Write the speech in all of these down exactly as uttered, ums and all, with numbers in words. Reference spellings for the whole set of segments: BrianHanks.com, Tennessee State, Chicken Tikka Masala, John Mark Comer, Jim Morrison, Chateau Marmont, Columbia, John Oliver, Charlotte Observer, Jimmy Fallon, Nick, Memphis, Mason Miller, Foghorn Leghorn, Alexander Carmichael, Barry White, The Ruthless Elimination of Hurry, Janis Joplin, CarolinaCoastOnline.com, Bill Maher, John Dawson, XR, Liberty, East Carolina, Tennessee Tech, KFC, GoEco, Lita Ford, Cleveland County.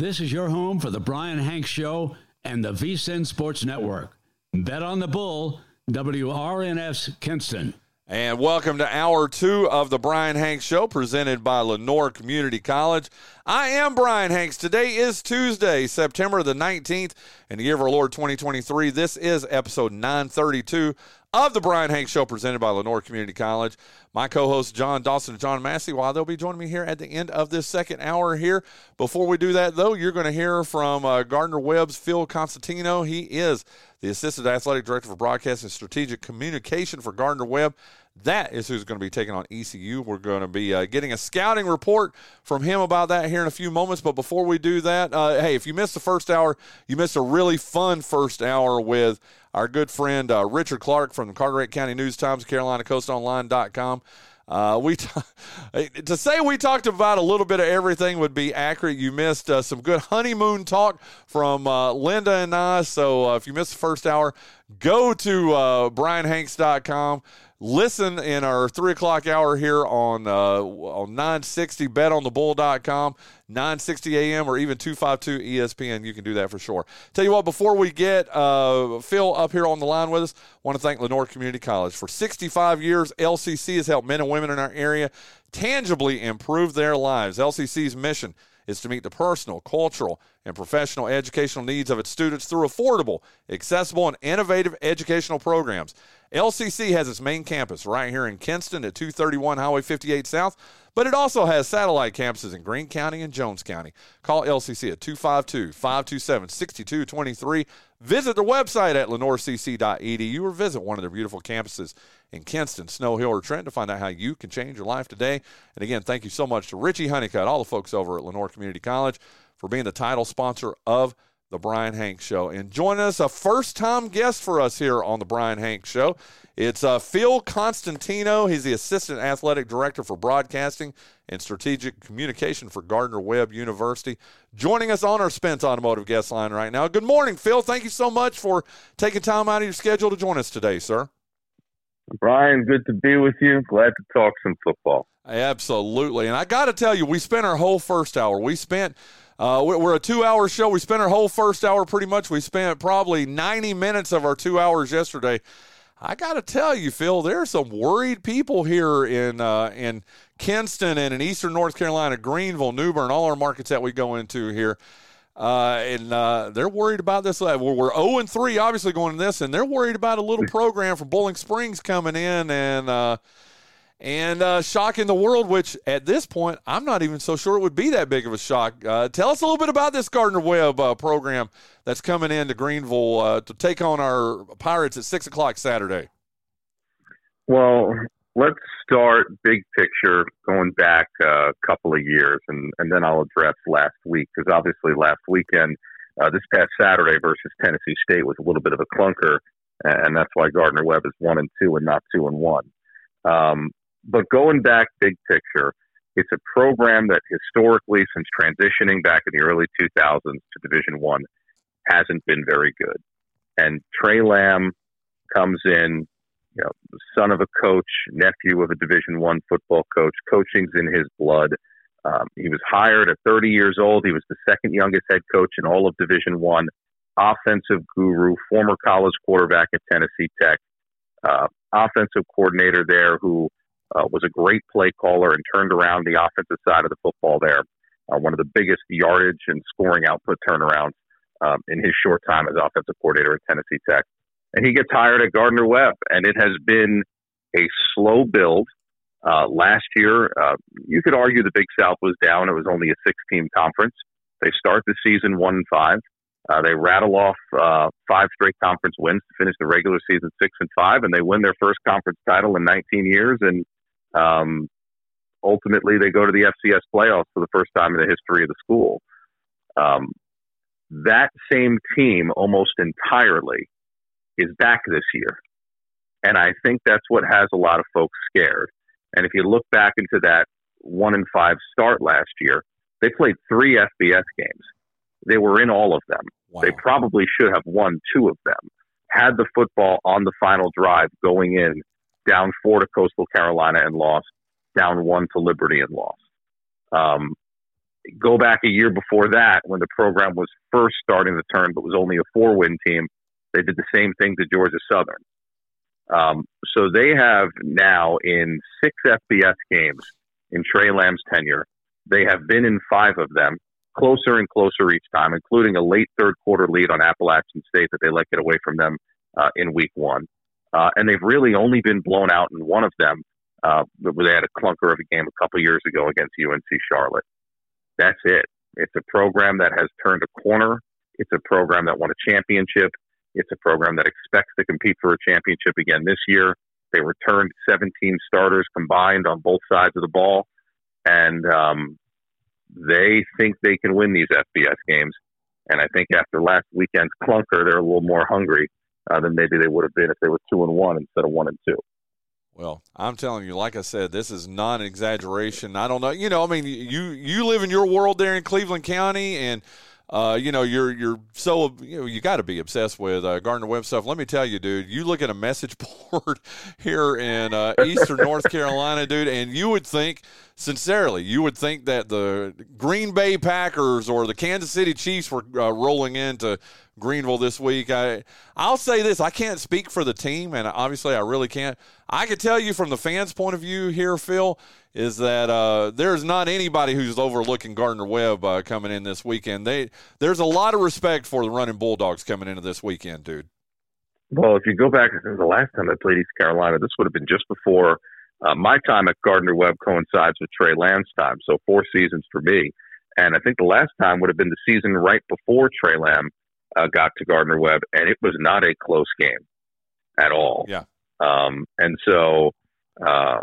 This is your home for the Brian Hanks Show and the V S I N Sports Network. Bet on the Bull, W R N F's Kinston. And welcome to Hour two of the Brian Hanks Show, presented by Lenoir Community College. I am Brian Hanks. Today is Tuesday, September the nineteenth, in the year of our Lord twenty twenty-three. This is episode nine thirty-two of the Brian Hanks Show, presented by Lenoir Community College. My co-hosts, John Dawson and John Massey, while they'll be joining me here at the end of this second hour here. Before we do that, though, you're going to hear from uh, Gardner-Webb's Phil Constantino. He is the Assistant Athletic Director for Broadcast and Strategic Communication for Gardner-Webb. That is who's going to be taking on E C U. We're going to be uh, getting a scouting report from him about that here in a few moments. But before we do that, uh, hey, if you missed the first hour, you missed a really fun first hour with our good friend uh, Richard Clark from Carteret County News-Times, Carolina Coast Online dot com. Uh, we t- to say we talked about a little bit of everything would be accurate. You missed uh, some good honeymoon talk from uh, Linda and I. So uh, if you missed the first hour, go to uh, brian hanks dot com. Listen in our three o'clock hour here on uh, on nine sixty, bet on the bull dot com, nine sixty a.m. or even two fifty-two E S P N. You can do that for sure. Tell you what, before we get uh, Phil up here on the line with us, I want to thank Lenoir Community College. For sixty-five years, L C C has helped men and women in our area tangibly improve their lives. L C C's mission is to meet the personal, cultural, and professional educational needs of its students through affordable, accessible, and innovative educational programs. L C C has its main campus right here in Kinston at two thirty-one Highway fifty-eight South, but it also has satellite campuses in Greene County and Jones County. Call L C C at two five two, five two seven, six two two three. Visit their website at lenoir c c dot e d u or visit one of their beautiful campuses in Kinston, Snow Hill, or Trenton to find out how you can change your life today. And again, thank you so much to Richie Honeycutt, all the folks over at Lenoir Community College, for being the title sponsor of the Brian Hanks Show. And joining us, a first-time guest for us here on the Brian Hanks Show, it's uh, Phil Constantino. He's the Assistant Athletic Director for Broadcasting and Strategic Communication for Gardner-Webb University, joining us on our Spence Automotive guest line right now. Good morning, Phil. Thank you so much for taking time out of your schedule to join us today, sir. Brian, good to be with you. Glad to talk some football. Absolutely. And I got to tell you, we spent our whole first hour. We spent... Uh, we're a two-hour show. We spent our whole first hour pretty much. We spent probably ninety minutes of our two hours yesterday. I got to tell you, Phil, there are some worried people here in uh, in Kinston and in eastern North Carolina, Greenville, New Bern, all our markets that we go into here. Uh, and uh, they're worried about this. We're, we're oh and three, obviously, going to this, and they're worried about a little program from Boiling Springs coming in and uh, – And uh, shocking the world, which at this point, I'm not even so sure it would be that big of a shock. Uh, tell us a little bit about this Gardner-Webb uh, program that's coming into Greenville uh, to take on our Pirates at six o'clock Saturday. Well, let's start big picture going back a couple of years, and, and then I'll address last week, because obviously last weekend, uh, this past Saturday versus Tennessee State was a little bit of a clunker, and that's why Gardner-Webb is one and two and not two and one. Um, But going back big picture, it's a program that historically, since transitioning back in the early two thousands to Division I, hasn't been very good. And Tre Lamb comes in, you know, son of a coach, nephew of a Division I football coach. Coaching's in his blood. Um, he was hired at thirty years old. He was the second youngest head coach in all of Division I, offensive guru, former college quarterback at Tennessee Tech, uh, offensive coordinator there who Uh, was a great play caller and turned around the offensive side of the football there. Uh, one of the biggest yardage and scoring output turnarounds um, in his short time as offensive coordinator at Tennessee Tech. And he gets hired at Gardner-Webb, and it has been a slow build. Uh, last year, uh, you could argue the Big South was down. It was only a six-team conference. They start the season one and five. Uh, they rattle off uh, five straight conference wins to finish the regular season six and five, and they win their first conference title in nineteen years. And Um, ultimately, they go to the F C S playoffs for the first time in the history of the school. Um, that same team almost entirely is back this year. And I think that's what has a lot of folks scared. And if you look back into that one and five start last year, they played three F B S games. They were in all of them. Wow. They probably should have won two of them. Had the football on the final drive going in, down four to Coastal Carolina and lost, down one to Liberty and lost. Um, go back a year before that, when the program was first starting to turn but was only a four-win team, they did the same thing to Georgia Southern. Um, so they have now in six F B S games in Tre Lamb's tenure. They have been in five of them, closer and closer each time, including a late third-quarter lead on Appalachian State that they let get away from them uh, in week one. Uh, and they've really only been blown out in one of them. Uh, they had a clunker of a game a couple years ago against U N C Charlotte. That's it. It's a program that has turned a corner. It's a program that won a championship. It's a program that expects to compete for a championship again this year. They returned seventeen starters combined on both sides of the ball. And um, they think they can win these F B S games. And I think after last weekend's clunker, they're a little more hungry uh, than maybe they would have been if they were two and one instead of one and two. Well, I'm telling you, like I said, this is not an exaggeration. I don't know. You know, I mean, you, you live in your world there in Cleveland County, and Uh, you know, you're you're so you know, you got to be obsessed with uh, Gardner-Webb stuff. Let me tell you, dude. You look at a message board here in uh, Eastern North Carolina, dude, and you would think, sincerely, you would think that the Green Bay Packers or the Kansas City Chiefs were uh, rolling into Greenville this week. I I'll say this: I can't speak for the team, and obviously, I really can't. I can tell you from the fans' point of view here, Phil, is that uh, there's not anybody who's overlooking Gardner-Webb uh, coming in this weekend. They There's a lot of respect for the running Bulldogs coming into this weekend, dude. Well, if you go back to the last time I played East Carolina, this would have been just before uh, my time at Gardner-Webb coincides with Tre Lamb's time, so four seasons for me. And I think the last time would have been the season right before Tre Lamb uh, got to Gardner-Webb, and it was not a close game at all. Yeah. Um, and so, uh,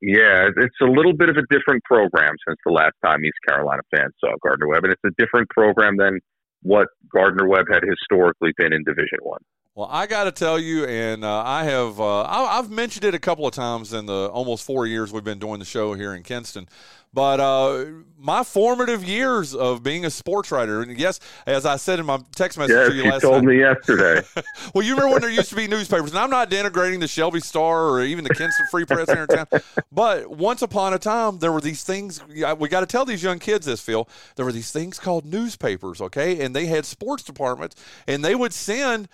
yeah, it's a little bit of a different program since the last time East Carolina fans saw Gardner-Webb, and it's a different program than what Gardner-Webb had historically been in Division I. Well, I got to tell you, and uh, I have uh, I, I've mentioned it a couple of times in the almost four years we've been doing the show here in Kinston, but uh, my formative years of being a sports writer, and yes, as I said in my text message yes, to you, you last night. Yes, you told me yesterday. Well, you remember when there used to be newspapers, and I'm not denigrating the Shelby Star or even the Kinston Free Press in our town, but once upon a time, there were these things, we got to tell these young kids this, Phil, there were these things called newspapers, okay, and they had sports departments, and they would send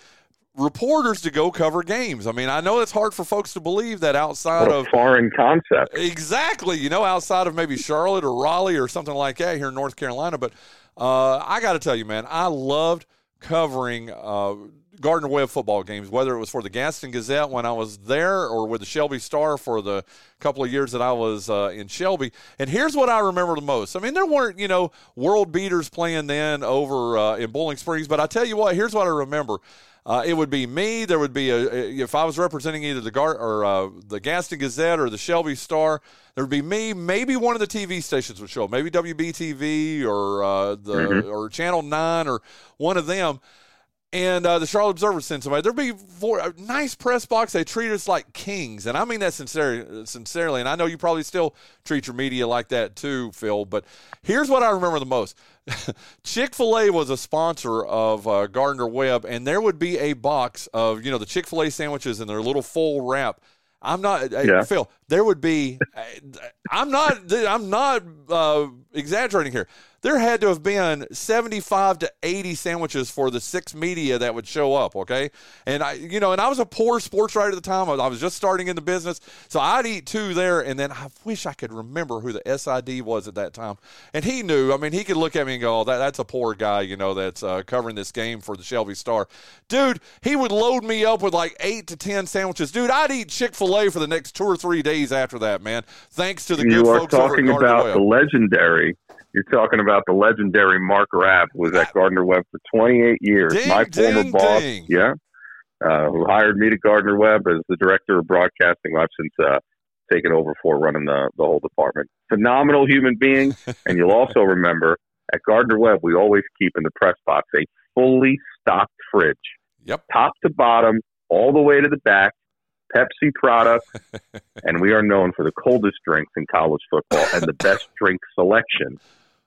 reporters to go cover games. I mean, I know it's hard for folks to believe that outside of foreign concept. Exactly. You know, outside of maybe Charlotte or Raleigh or something like that here in North Carolina. But uh, I got to tell you, man, I loved covering uh, Gardner-Webb football games, whether it was for the Gaston Gazette when I was there or with the Shelby Star for the couple of years that I was uh, in Shelby. And here's what I remember the most. I mean, there weren't, you know, world beaters playing then over uh, in Boiling Springs. But I tell you what, here's what I remember. Uh, it would be me. There would be a, if I was representing either the Gar- or uh, the Gaston Gazette or the Shelby Star, there would be me. Maybe one of the T V stations would show up, maybe W B T V or uh, the mm-hmm. or Channel Nine or one of them. And uh, the Charlotte Observer sent somebody. There'd be four, a nice press box. They treat us like kings, and I mean that sincerely. Sincerely, and I know you probably still treat your media like that too, Phil. But here's what I remember the most. Chick-fil-A was a sponsor of uh, Gardner-Webb, and there would be a box of, you know, the Chick-fil-A sandwiches in their little full wrap. I'm not yeah. – Phil, there would be – I'm not I'm not uh, exaggerating here. There had to have been seventy-five to eighty sandwiches for the six media that would show up, okay? And I, you know, and I was a poor sports writer at the time. I was, I was just starting in the business. So I'd eat two there, and then I wish I could remember who the S I D was at that time. And he knew. I mean, he could look at me and go, oh, that, that's a poor guy, you know, that's uh, covering this game for the Shelby Star. Dude, he would load me up with like eight to ten sandwiches. Dude, I'd eat Chick-fil-A for the next two or three days after that, man. Thanks to the you good folks over at Gardner-Webb. You are talking about the legendary. You're talking about the legendary Mark Rabb, who was at Gardner-Webb for twenty-eight years. Ding, my ding, former boss, ding. yeah, uh, who hired me to Gardner-Webb as the director of broadcasting, who I've since uh, taken over for running the, the whole department. Phenomenal human being. And you'll also remember, at Gardner-Webb, we always keep in the press box a fully stocked fridge. Yep. Top to bottom, all the way to the back. Pepsi products, and we are known for the coldest drinks in college football and the best drink selection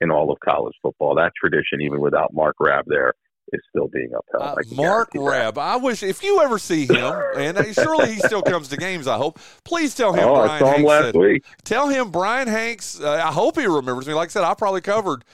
in all of college football. That tradition, even without Mark Rabb there, is still being upheld. Uh, Mark Rabb, I wish, if you ever see him, and surely he still comes to games, I hope, please tell him oh, Brian I saw Hanks him last said, week. Tell him Brian Hanks, uh, I hope he remembers me. Like I said, I probably covered,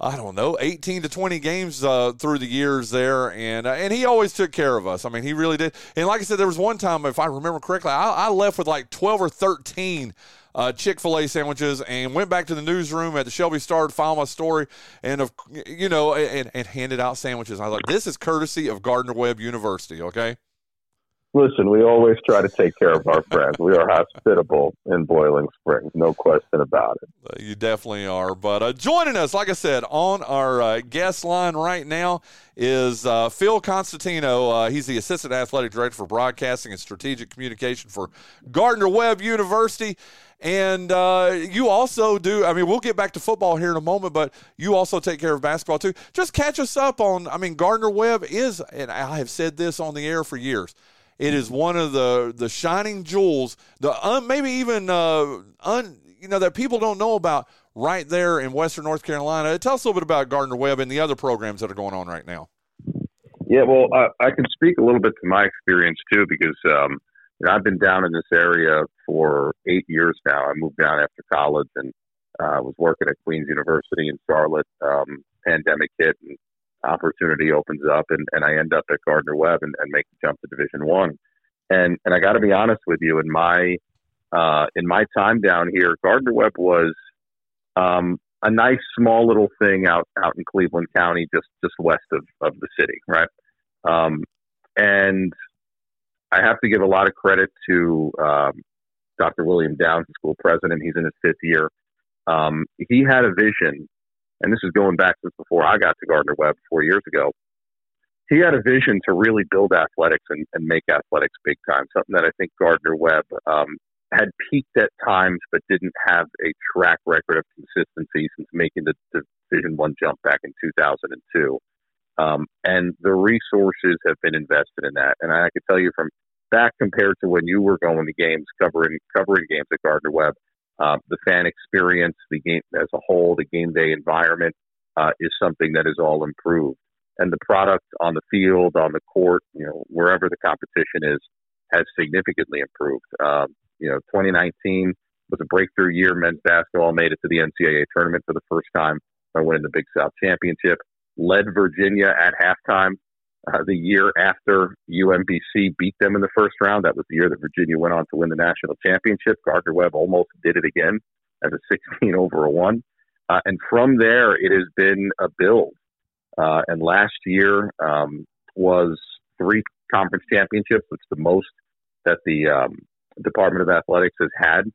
I don't know, eighteen to twenty games uh, through the years there, and uh, and he always took care of us. I mean, he really did. And like I said, there was one time, if I remember correctly, I, I left with like twelve or thirteen Uh, Chick-fil-A sandwiches and went back to the newsroom at the Shelby Star to file my story and, of, you know, and, and handed out sandwiches. I was like, this is courtesy of Gardner-Webb University, okay? Listen, we always try to take care of our friends. We are hospitable in Boiling Springs, no question about it. You definitely are. But uh, joining us, like I said, on our uh, guest line right now is uh, Phil Constantino. Uh, he's the Assistant Athletic Director for Broadcasting and Strategic Communication for Gardner-Webb University. And uh, you also do, I mean, we'll get back to football here in a moment, but you also take care of basketball too. Just catch us up on, I mean, Gardner-Webb is, and I have said this on the air for years, it is one of the, the shining jewels, the un, maybe even, uh, un, you know, that people don't know about right there in Western North Carolina. Tell us a little bit about Gardner-Webb and the other programs that are going on right now. Yeah, well, I, I can speak a little bit to my experience too, because um, you know, I've been down in this area for eight years now. I moved down after college and uh, was working at Queen's University in Charlotte. Um, pandemic hit and opportunity opens up, and, and I end up at Gardner-Webb and, and make the jump to Division I. And and I got to be honest with you, in my uh, in my time down here, Gardner-Webb was um, a nice small little thing out, out in Cleveland County, just just west of, of the city, right? Um, and I have to give a lot of credit to um, Doctor William Downs, the school president. He's in his fifth year. Um, he had a vision, and this is going back since before I got to Gardner-Webb four years ago. He had a vision to really build athletics and, and make athletics big time, something that I think Gardner-Webb um, had peaked at times but didn't have a track record of consistency since making the, the Division I jump back in two thousand two. Um, and the resources have been invested in that. And I can tell you from that compared to when you were going to games, covering covering games at Gardner-Webb, uh, the fan experience, the game as a whole, the game day environment uh, is something that is all improved. And the product on the field, on the court, you know, wherever the competition is, has significantly improved. Um, you know, twenty nineteen was a breakthrough year. Men's basketball made it to the N C double A tournament for the first time by winning the Big South championship. Led Virginia at halftime uh, the year after U M B C beat them in the first round. That was the year that Virginia went on to win the national championship. Gardner-Webb almost did it again as a sixteen over a one. Uh, and from there, it has been a build. Uh, and last year um, was three conference championships, which is the most that the um, Department of Athletics has had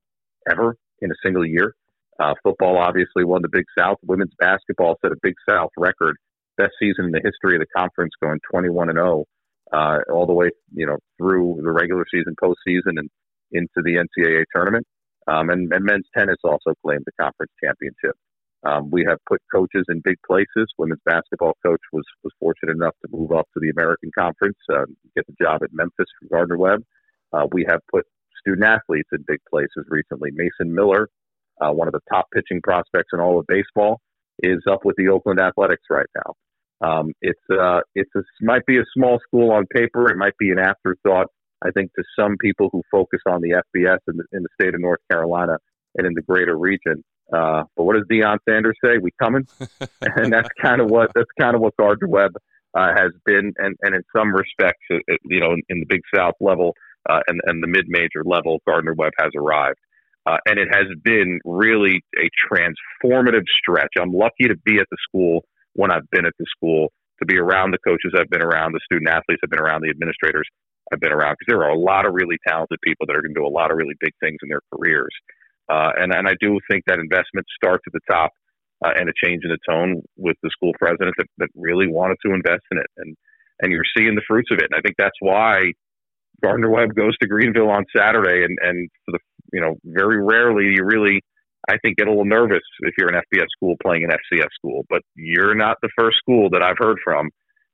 ever in a single year. Uh, football obviously won the Big South. Women's basketball set a Big South record. Best season in the history of the conference, going twenty-one and oh, uh, all the way, you know, through the regular season, postseason, and into the N C double A tournament. Um, and, and men's tennis also claimed the conference championship. Um, we have put coaches in big places. Women's basketball coach was was fortunate enough to move up to the American Conference, uh, get the job at Memphis from Gardner-Webb. Uh, we have put student athletes in big places recently. Mason Miller, uh, one of the top pitching prospects in all of baseball, is up with the Oakland Athletics right now. Um, it's uh, it's a, might be a small school on paper. It might be an afterthought, I think, to some people who focus on the F B S in the, in the state of North Carolina and in the greater region. Uh, but what does Deion Sanders say? We coming, and that's kind of what that's kind of what Gardner-Webb uh, has been, and, and in some respects, it, it, you know, in, in the Big South level uh, and and the mid-major level, Gardner-Webb has arrived. Uh, and it has been really a transformative stretch. I'm lucky to be at the school when I've been at the school, to be around the coaches I've been around, the student athletes I've been around, the administrators I've been around, because there are a lot of really talented people that are going to do a lot of really big things in their careers. Uh, and, and I do think that investment starts at the top uh, and a change in the tone with the school president that, that really wanted to invest in it. And, and you're seeing the fruits of it. And I think that's why Gardner-Webb goes to Greenville on Saturday, and, and for the you know, very rarely you really, I think, get a little nervous if you're an F B S school playing an F C S school. But you're not the first school that I've heard from.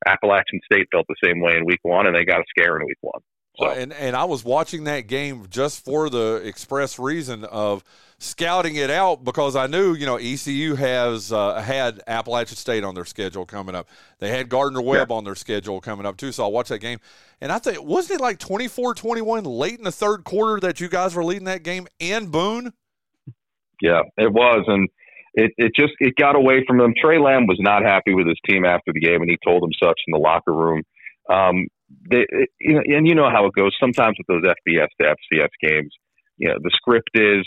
Appalachian State felt the same way in week one, and they got a scare in week one. So. And and I was watching that game just for the express reason of scouting it out because I knew, you know, E C U has uh, had Appalachian State on their schedule coming up. They had Gardner-Webb yeah. on their schedule coming up too, so I watched that game. And I think, wasn't it like twenty-four twenty-one late in the third quarter that you guys were leading that game in Boone? Yeah, it was, and it, it just it got away from them. Tre Lamb was not happy with his team after the game, and he told them such in the locker room. Um, They, you know, and you know how it goes. Sometimes with those F B S to F C S games, you know, the script is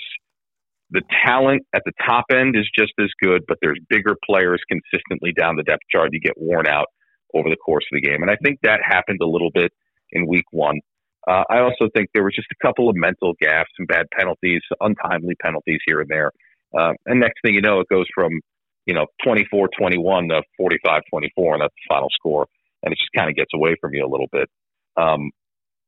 the talent at the top end is just as good, but there's bigger players consistently down the depth chart. You get worn out over the course of the game. And I think that happened a little bit in week one. Uh, I also think there was just a couple of mental gaffes, some bad penalties, untimely penalties here and there. Uh, and next thing you know, it goes from, you know, twenty-four twenty-one to forty-five twenty-four, and that's the final score. And it just kind of gets away from you a little bit. Um,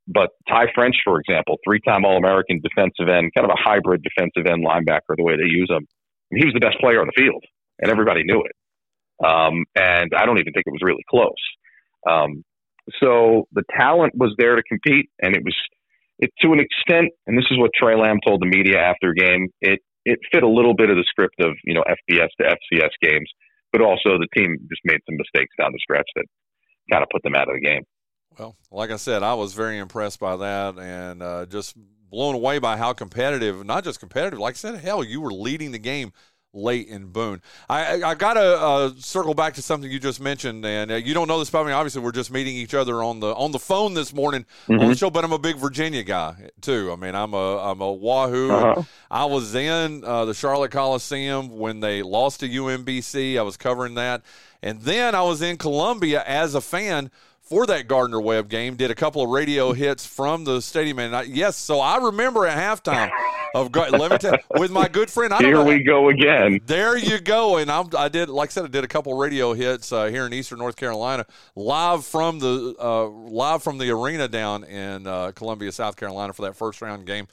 but Ty French, for example, three-time All-American defensive end, kind of a hybrid defensive end linebacker, the way they use him. I mean, he was the best player on the field, and everybody knew it. Um, and I don't even think it was really close. Um, so the talent was there to compete, and it was it, to an extent, and this is what Tre Lamb told the media after game, it, it fit a little bit of the script of, you know, F B S to F C S games, but also the team just made some mistakes down the stretch that kind of put them out of the game. Well, like I said, I was very impressed by that and uh, just blown away by how competitive, not just competitive, like I said, hell, you were leading the game late in Boone. I, I got to uh, circle back to something you just mentioned, and uh, you don't know this about me. Obviously, we're just meeting each other on the on the phone this morning mm-hmm. on the show, but I'm a big Virginia guy, too. I mean, I'm a, I'm a Wahoo. Uh-huh. I was in uh, the Charlotte Coliseum when they lost to U M B C. I was covering that. And then I was in Columbia as a fan for that Gardner-Webb game, did a couple of radio hits from the stadium. And I, yes, so I remember at halftime of let me tell, with my good friend. I don't here know, we go again. There you go. And I'm, I did, like I said, I did a couple of radio hits uh, here in Eastern North Carolina, live from the uh, live from the arena down in uh, Columbia, South Carolina for that first round game.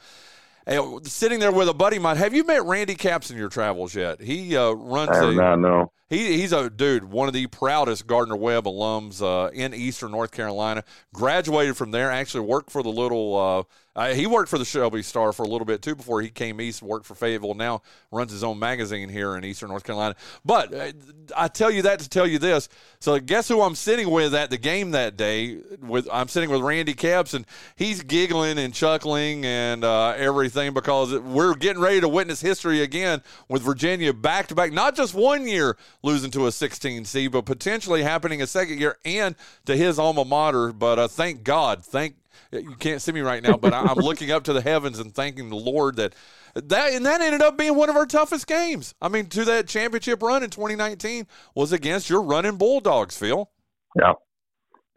And sitting there with a buddy of mine, have you met Randy Capps in your travels yet? He uh, runs. I do not know. He, he's a dude, one of the proudest Gardner-Webb alums uh, in Eastern North Carolina. Graduated from there, actually worked for the little. Uh, uh, he worked for the Shelby Star for a little bit too before he came east. Worked for Fayetteville. Now runs his own magazine here in Eastern North Carolina. But uh, I tell you that to tell you this. So guess who I'm sitting with at the game that day? With I'm sitting with Randy Capps, and he's giggling and chuckling and uh, everything. Because we're getting ready to witness history again with Virginia back-to-back, not just one year losing to a sixteen seed, but potentially happening a second year and to his alma mater. But uh, thank God. thank You can't see me right now, but I'm looking up to the heavens and thanking the Lord that that and that ended up being one of our toughest games. I mean, to that championship run in twenty nineteen was against your running Bulldogs, Phil. Yeah.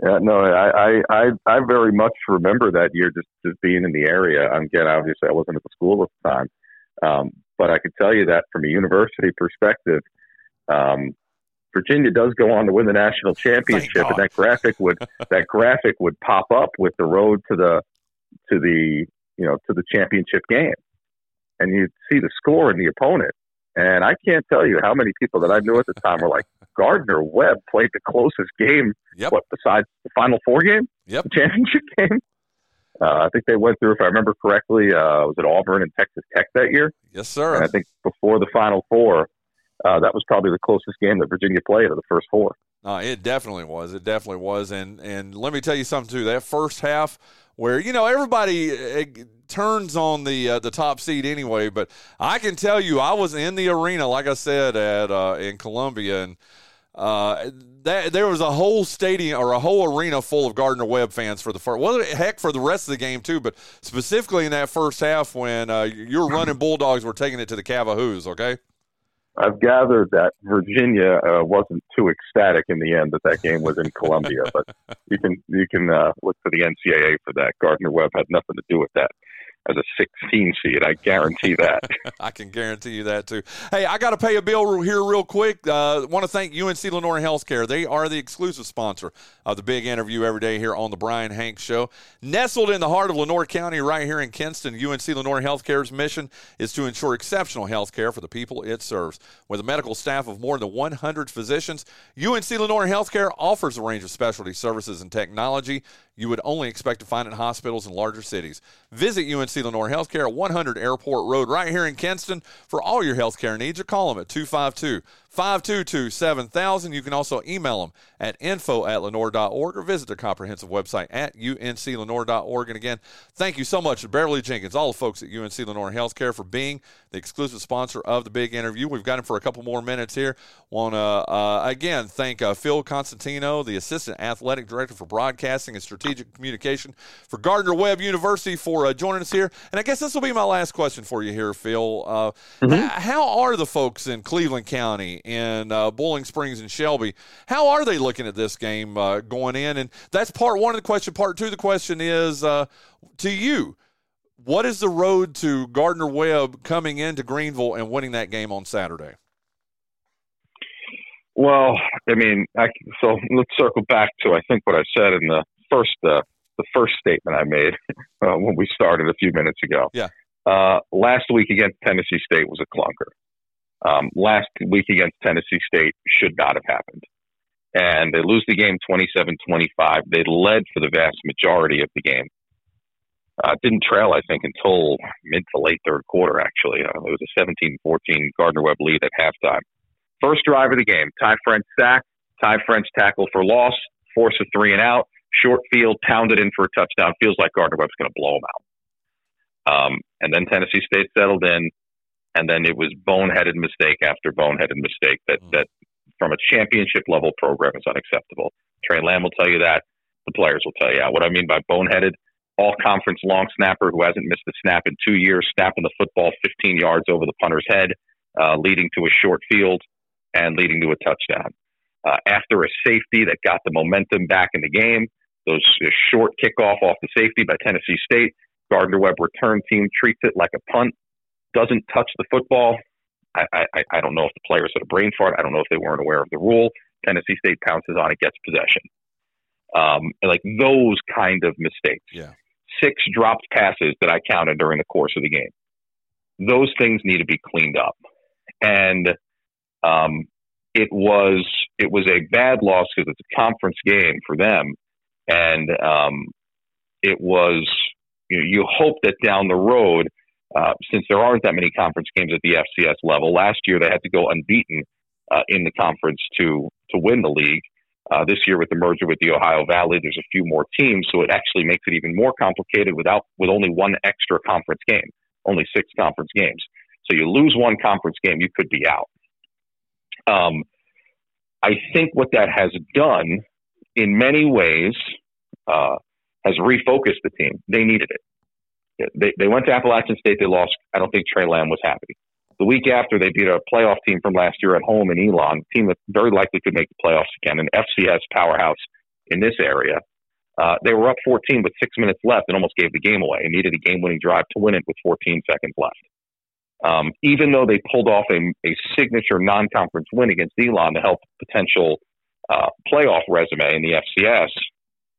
Yeah, no, I, I, I very much remember that year just, just being in the area. Again, obviously, I wasn't at the school at the time. Um, but I could tell you that from a university perspective, um, Virginia does go on to win the national championship, and that graphic would that graphic would pop up with the road to the to the you know to the championship game, and you'd see the score and the opponent. And I can't tell you how many people that I knew at the time were like, Gardner-Webb played the closest game, yep. what, besides the Final Four game? Yep. The championship game? Uh, I think they went through, if I remember correctly, uh, was it Auburn and Texas Tech that year? Yes, sir. And I think before the Final Four, uh, that was probably the closest game that Virginia played of the first four. No, it definitely was. It definitely was. And, and let me tell you something, too. That first half where, you know, everybody it, – turns on the uh, the top seed anyway, but I can tell you I was in the arena, like I said, at uh, in Columbia, and uh, that, there was a whole stadium or a whole arena full of Gardner-Webb fans for the first. Well, heck, for the rest of the game too, but specifically in that first half when uh, your running Bulldogs were taking it to the Cavahoos. Okay, I've gathered that Virginia uh, wasn't too ecstatic in the end that that game was in Columbia, but you can you can uh, look to the N C double A for that. Gardner-Webb had nothing to do with that. As a sixteen seed, I guarantee that. I can guarantee you that, too. Hey, I got to pay a bill here real quick. I uh, want to thank U N C Lenoir Healthcare. They are the exclusive sponsor of the Big Interview every day here on the Brian Hanks Show. Nestled in the heart of Lenoir County right here in Kinston, U N C Lenoir Healthcare's mission is to ensure exceptional healthcare for the people it serves. With a medical staff of more than one hundred physicians, U N C Lenoir Healthcare offers a range of specialty services and technology. you would only expect to find in hospitals in larger cities. Visit U N C Lenoir Healthcare at one hundred Airport Road right here in Kinston for all your healthcare needs, or call them at two five two, five two two, seven thousand. You can also email them at info at lenoir dot org or visit their comprehensive website at U N C lenoir dot org. And again, thank you so much to Beverly Jenkins, all the folks at U N C Lenoir Healthcare for being the exclusive sponsor of the Big Interview. We've got him for a couple more minutes here. Want to, uh, again, thank uh, Phil Constantino, the Assistant Athletic Director for Broadcasting and Strategic Communication for Gardner-Webb University, for uh, joining us here. And I guess this will be my last question for you here, Phil. Uh, mm-hmm. How are the folks in Cleveland County, in uh, Boiling Springs and Shelby, how are they looking at this game uh, going in? And that's part one of the question. Part two of the question is, uh, to you, what is the road to Gardner-Webb coming into Greenville and winning that game on Saturday? Well, I mean, I, so let's circle back to, I think, what I said in the first uh, the first statement I made uh, when we started a few minutes ago. Yeah. Uh, last week against Tennessee State was a clunker. Um, last week against Tennessee State should not have happened. And they lose the game twenty-seven twenty-five. They led for the vast majority of the game. Uh, didn't trail, I think, until mid to late third quarter, actually. Uh, it was a seventeen fourteen Gardner-Webb lead at halftime. First drive of the game, Ty French sack, Ty French tackle for loss, force a three and out, short field, pounded in for a touchdown. Feels like Gardner-Webb's going to blow them out. Um, and then Tennessee State settled in. And then it was boneheaded mistake after boneheaded mistake that, that from a championship level program is unacceptable. Tre Lamb will tell you that. The players will tell you that. What I mean by boneheaded, all conference long snapper who hasn't missed a snap in two years, snapping the football fifteen yards over the punter's head, uh, leading to a short field and leading to a touchdown. Uh, after a safety that got the momentum back in the game, those uh, short kickoff off the safety by Tennessee State, Gardner-Webb return team treats it like a punt. Doesn't touch the football. I, I I don't know if the players had a brain fart. I don't know if they weren't aware of the rule. Tennessee State pounces on it, gets possession. Um, like those kind of mistakes. Yeah. Six dropped passes that I counted during the course of the game. Those things need to be cleaned up. And um, it was it was a bad loss because it's a conference game for them, and um, it was you know, you hope that down the road. Uh, since there aren't that many conference games at the F C S level, last year they had to go unbeaten uh, in the conference to to win the league. Uh, this year with the merger with the Ohio Valley, there's a few more teams, so it actually makes it even more complicated without with only one extra conference game, only six conference games. So you lose one conference game, you could be out. Um, I think what that has done in many ways uh, has refocused the team. They needed it. They they went to Appalachian State. They lost. I don't think Tre Lamb was happy. The week after, they beat a playoff team from last year at home in Elon, a team that very likely could make the playoffs again, an F C S powerhouse in this area. Uh, they were up fourteen with six minutes left and almost gave the game away and needed a game-winning drive to win it with fourteen seconds left. Um, even though they pulled off a, a signature non-conference win against Elon to help potential uh, playoff resume in the F C S,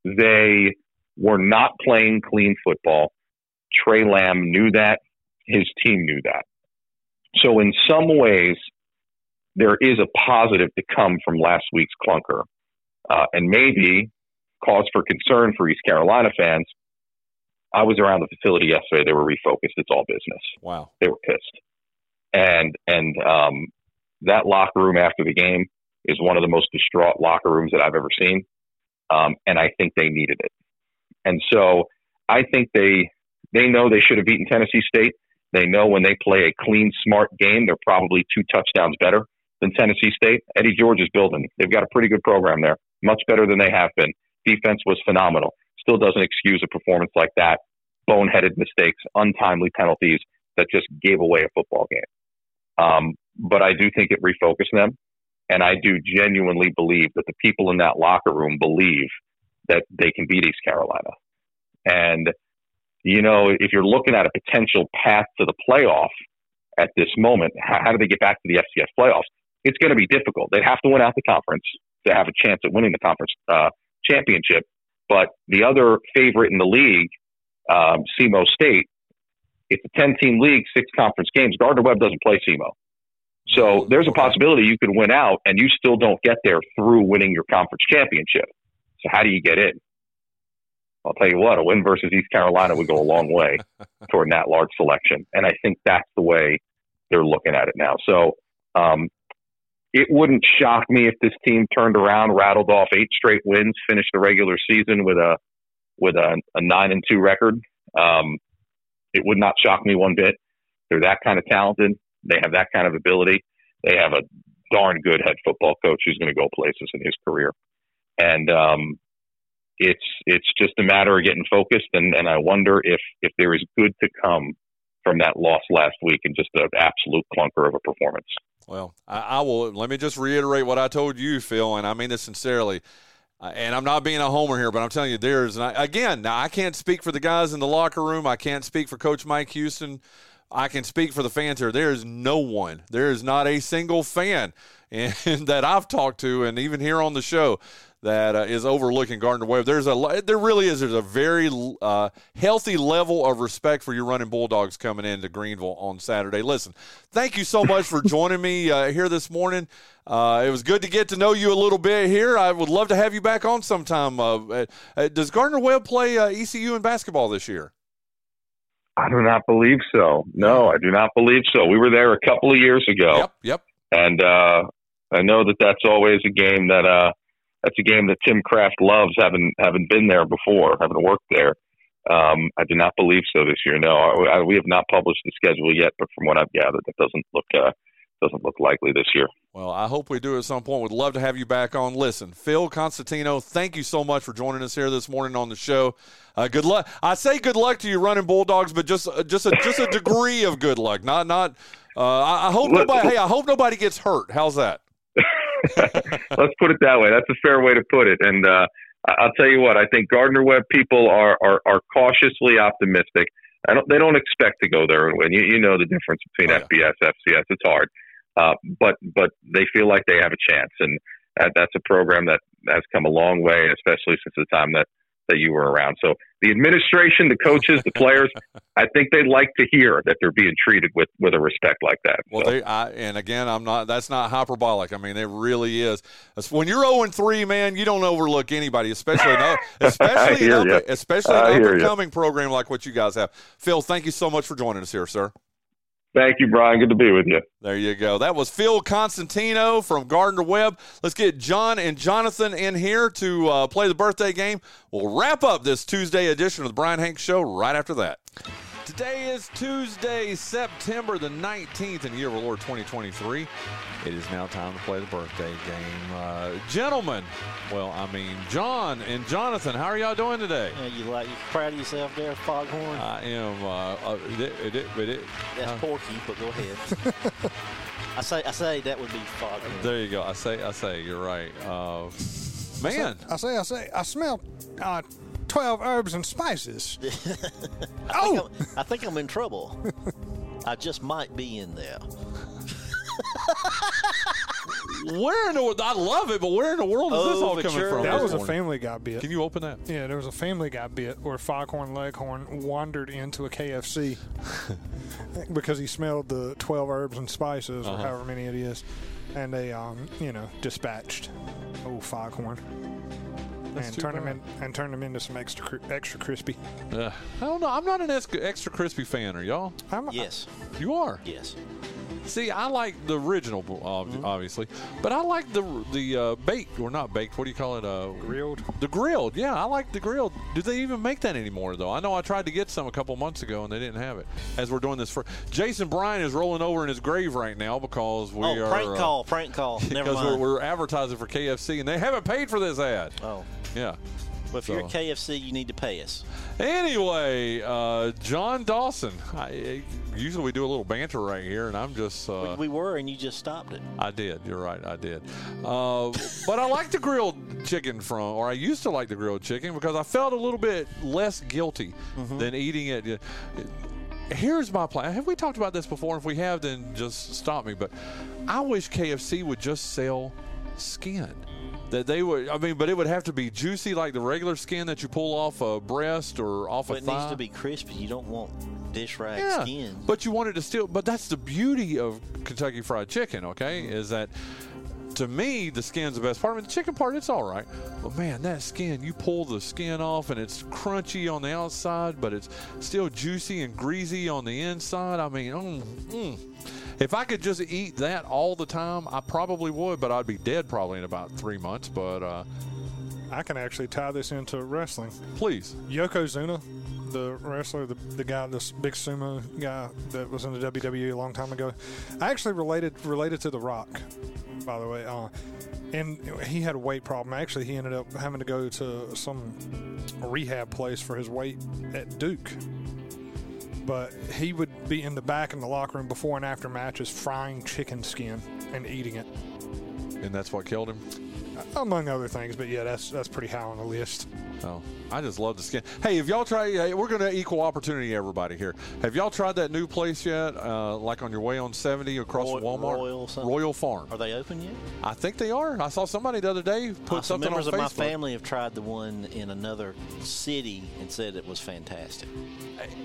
they were not playing clean football. Tre Lamb knew that. His team knew that. So in some ways, there is a positive to come from last week's clunker. Uh, and maybe cause for concern for East Carolina fans. I was around the facility yesterday. They were refocused. It's all business. Wow. They were pissed. And, and um, that locker room after the game is one of the most distraught locker rooms that I've ever seen. Um, and I think they needed it. And so I think they... They know they should have beaten Tennessee State. They know when they play a clean, smart game, they're probably two touchdowns better than Tennessee State. Eddie George is building. They've got a pretty good program there, much better than they have been. Defense was phenomenal. Still doesn't excuse a performance like that. Boneheaded mistakes, untimely penalties that just gave away a football game. Um, but I do think it refocused them, and I do genuinely believe that the people in that locker room believe that they can beat East Carolina. And you know, if you're looking at a potential path to the playoff at this moment, how, how do they get back to the F C S playoffs? It's going to be difficult. They'd have to win out the conference to have a chance at winning the conference uh, championship. But the other favorite in the league, um, SEMO State, it's a ten-team league, six conference games. Gardner-Webb doesn't play SEMO. So there's a possibility you could win out and you still don't get there through winning your conference championship. So how do you get in? I'll tell you what, a win versus East Carolina would go a long way toward an at-large selection. And I think that's the way they're looking at it now. So um, it wouldn't shock me if this team turned around, rattled off eight straight wins, finished the regular season with a with a, a nine and two record. Um, it would not shock me one bit. They're that kind of talented. They have that kind of ability. They have a darn good head football coach who's going to go places in his career. And um, it's it's just a matter of getting focused. And, and I wonder if, if there is good to come from that loss last week and just an absolute clunker of a performance. Well, I, I will. Let me just reiterate what I told you, Phil, and I mean this sincerely. Uh, and I'm not being a homer here, but I'm telling you, there's, and I, again, now I can't speak for the guys in the locker room. I can't speak for Coach Mike Houston. I can speak for the fans here. There is no one. There is not a single fan in, that I've talked to, and even here on the show, that uh, is overlooking Gardner-Webb. There's a there really is. There's a very uh, healthy level of respect for your running Bulldogs coming into Greenville on Saturday. Listen, thank you so much for joining me uh, here this morning. Uh, it was good to get to know you a little bit here. I would love to have you back on sometime. Uh, uh, does Gardner-Webb play uh, E C U in basketball this year? I do not believe so. No, I do not believe so. We were there a couple of years ago. Yep, yep. And uh, I know that that's always a game that uh, that's a game that Tim Kraft loves, having having been there before, having worked there. Um, I do not believe so this year. No, I, I, we have not published the schedule yet, but from what I've gathered, that doesn't look uh, doesn't look likely this year. Well, I hope we do at some point. We'd love to have you back on. Listen, Phil Constantino, thank you so much for joining us here this morning on the show. Uh, good luck. I say good luck to you running Bulldogs, but just just a, just a degree of good luck. Not not. Uh, I, I hope nobody. Hey, I hope nobody gets hurt. How's that? Let's put it that way. That's a fair way to put it. And uh, I'll tell you what. I think Gardner-Webb people are are, are cautiously optimistic. I don't. They don't expect to go there and win. You you know the difference between oh, yeah. F B S, F C S. It's hard. Uh, but but they feel like they have a chance, and that, that's a program that has come a long way, especially since the time that, that you were around. So the administration, the coaches, the players, I think they'd like to hear that they're being treated with, with a respect like that. Well, so. they, I, and again, I'm not. That's not hyperbolic. I mean, it really is. When you're zero and three, man, you don't overlook anybody, especially an, especially an up, especially an up-and-coming program like what you guys have. Phil, thank you so much for joining us here, sir. Thank you, Brian. Good to be with you. There you go. That was Phil Constantino from Gardner-Webb. Let's get John and Jonathan in here to uh, play the birthday game. We'll wrap up this Tuesday edition of the Brian Hanks Show right after that. Today is Tuesday, September the nineteenth in the year of our Lord twenty twenty-three. It is now time to play the birthday game. Uh, gentlemen, well, I mean, John and Jonathan, how are y'all doing today? Yeah, you like, you proud of yourself there, Foghorn? I am. Uh, uh, it, it, it, it, That's uh, Porky, but go ahead. I say I say that would be Foghorn. There you go. I say, I say, you're right. Uh, man. I say, I say, I, say, I smell uh, twelve herbs and spices. I oh! Think I think I'm in trouble. I just might be in there. Where in the world? I love it, but where in the world is oh, this all coming church. from? That was morning? a Family Guy bit. Can you open that? Yeah, there was a Family Guy bit where Foghorn Leghorn wandered into a K F C because he smelled the twelve herbs and spices, uh-huh. or however many it is, and they, um, you know, dispatched old Foghorn. That's and turn bad. them in, and turn them into some extra extra crispy. Uh, I don't know. I'm not an extra crispy fan. Are y'all? I'm, yes. I, you are. Yes. See, I like the original, obviously, mm-hmm. but I like the the uh, baked or not baked. What do you call it? Uh, grilled. The grilled. Yeah, I like the grilled. Do they even make that anymore? Though I know I tried to get some a couple months ago and they didn't have it. As we're doing this, for Jason Bryan is rolling over in his grave right now because we oh, are prank call, uh, prank call. Never because mind. We're, we're advertising for K F C and they haven't paid for this ad. Oh. Yeah. But if so. You're at K F C, you need to pay us. Anyway, uh, John Dawson. I, usually we do a little banter right here, and I'm just. Uh, we, we were, and you just stopped it. I did. You're right. I did. Uh, but I like the grilled chicken from, or I used to like the grilled chicken because I felt a little bit less guilty mm-hmm. than eating it. Here's my plan. Have we talked about this before? If we have, then just stop me. But I wish K F C would just sell skin. That they would, I mean, but it would have to be juicy like the regular skin that you pull off a breast or off but a thigh. But it needs to be crispy. You don't want dish rag yeah, skin. But you want it to still, but that's the beauty of Kentucky Fried Chicken, okay, mm-hmm. is that to me, the skin's the best part. I mean, the chicken part, it's all right. But, man, that skin, you pull the skin off, and it's crunchy on the outside, but it's still juicy and greasy on the inside. I mean, mm, mm. If I could just eat that all the time, I probably would, but I'd be dead probably in about three months. But uh, I can actually tie this into wrestling. Please. Yokozuna, the wrestler, the, the guy, this big sumo guy that was in the W W E a long time ago, I actually related related to The Rock, by the way. Uh, and he had a weight problem. Actually, he ended up having to go to some rehab place for his weight at Duke. But he would be in the back in the locker room before and after matches frying chicken skin and eating it. And that's what killed him? Among other things, but yeah, that's that's pretty high on the list. Oh, I just love the skin. Hey, if y'all try, hey, we're going to equal opportunity everybody here. Have y'all tried that new place yet, uh, like on your way on seventy across Roy, Walmart? Royal, Royal Farm. Are they open yet? I think they are. I saw somebody the other day put uh, something some members on members of Facebook. My family have tried the one in another city and said it was fantastic.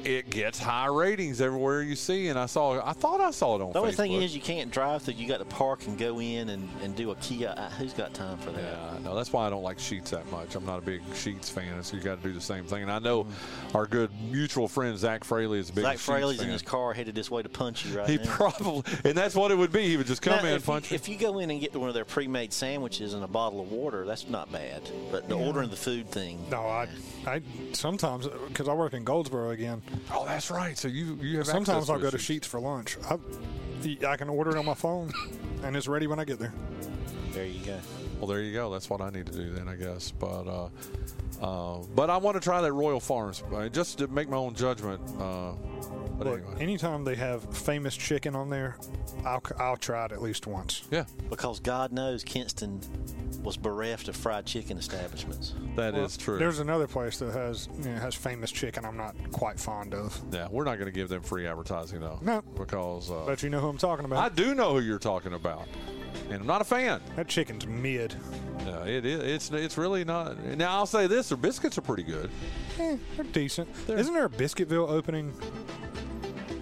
It gets high ratings everywhere you see, and I saw. I thought I saw it on Facebook. The only Facebook. thing is you can't drive through. You got to park and go in and, and do a kiosk. Who's got time for that? Yeah, I know. That's why I don't like Sheetz that much. I'm not a big Sheetz fan, so you got to do the same thing. And I know mm-hmm. our good mutual friend Zach Fraley is a big Zach Sheetz Fraley's fan. In his car headed this way to punch you right he now. He probably, and that's what it would be. He would just come now, in and punch you. If you go in and get one of their pre-made sandwiches and a bottle of water, that's not bad. But the yeah. ordering the food thing. No, I, I sometimes, because I work in Goldsboro again. Oh, that's right. So you, you have sometimes I'll go to Sheetz for lunch. I, I can order it on my phone, and it's ready when I get there. There you go. Well, there you go. That's what I need to do then, I guess. But uh, uh, but I want to try that Royal Farms just to make my own judgment. Uh, but Look, anyway. Anytime they have famous chicken on there, I'll, I'll try it at least once. Yeah. Because God knows Kinston was bereft of fried chicken establishments. That well, is true. There's another place that has you know, has famous chicken I'm not quite fond of. Yeah, we're not going to give them free advertising, though. No. Because. Uh, but you know who I'm talking about. I do know who you're talking about. And I'm not a fan. That chicken's mid. No, it is. It's it's really not. Now I'll say this: their biscuits are pretty good. Eh, they're decent. They're, Isn't there a Biscuitville opening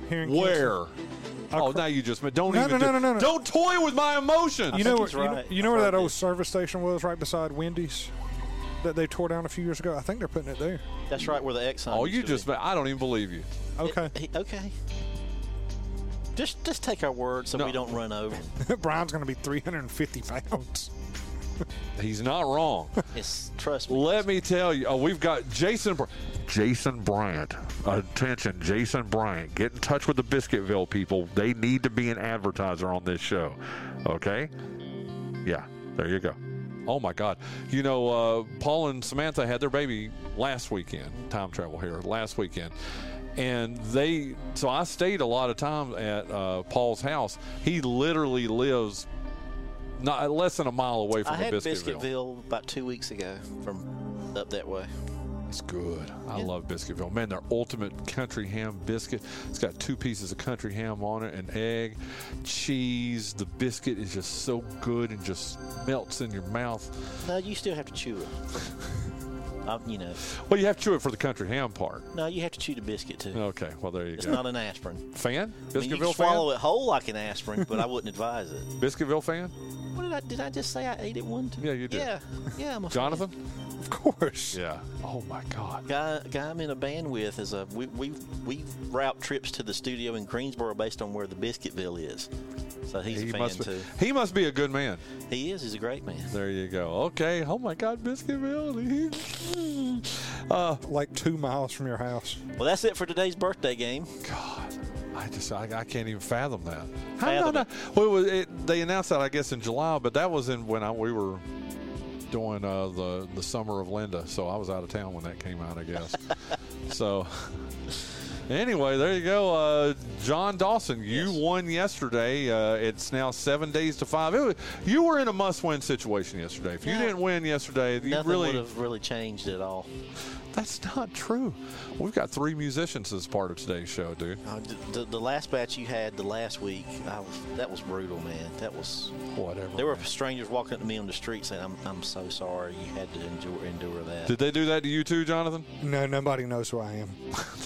here in Where? Kinston? Oh, cr- now you just don't no, even. No, no, do, no, no, no. Don't toy with my emotions. You know, where, right. you know, you know where that old service station was, right beside Wendy's, that they tore down a few years ago. I think they're putting it there. That's right where the Exxon. Oh, you just. Be. I don't even believe you. Okay. It, it, okay. Just just take our word so no. we don't run over. Brian's going to be three hundred fifty pounds. He's not wrong. It's, trust me. Let me tell you. Oh, we've got Jason Jason Bryant. Attention, Jason Bryant. Get in touch with the Biscuitville people. They need to be an advertiser on this show. Okay? Yeah, there you go. Oh, my God. You know, uh, Paul and Samantha had their baby last weekend. Time travel here. Last weekend. And they, so I stayed a lot of time at uh, Paul's house. He literally lives not less than a mile away from Biscuitville. I had Biscuitville. Biscuitville about two weeks ago from up that way. It's good. I yeah. love Biscuitville. Man, their ultimate country ham biscuit. It's got two pieces of country ham on it, an egg, cheese. The biscuit is just so good and just melts in your mouth. No, you still have to chew it. Um, you know. Well, you have to chew it for the country ham part. No, you have to chew the biscuit, too. Okay, well, there you it's go. It's not an aspirin. Fan? Biscuitville I mean, you can swallow fan? It whole like an aspirin, but I wouldn't advise it. Biscuitville fan? What did I did I just say I ate it one time? Yeah, you did. Yeah, yeah. I'm a Jonathan? Fan. Of course. Yeah. Oh, my God. Guy, guy I'm in a band with is a we, – we, we route trips to the studio in Greensboro based on where the Biscuitville is. So he's he a fan, must be, too. He must be a good man. He is. He's a great man. There you go. Okay. Oh, my God, Biscuitville. Uh, like two miles from your house. Well, that's it for today's birthday game. God, I just I, I can't even fathom that. How fathom did I not? Well, it was, it, they announced that I guess in July, but that was in when I, we were doing uh, the the summer of Linda, so I was out of town when that came out, I guess. So. Anyway, there you go. Uh, John Dawson, you yes. won yesterday. Uh, it's now seven days to five. It was, you were in a must-win situation yesterday. If you no, didn't win yesterday, you nothing really would have really changed at all. That's not true. We've got three musicians as part of today's show, dude. Uh, the, the last batch you had the last week, I was, that was brutal, man. That was whatever. There man. were strangers walking up to me on the street saying, "I'm I'm so sorry you had to endure endure that." Did they do that to you too, Jonathan? No, nobody knows who I am.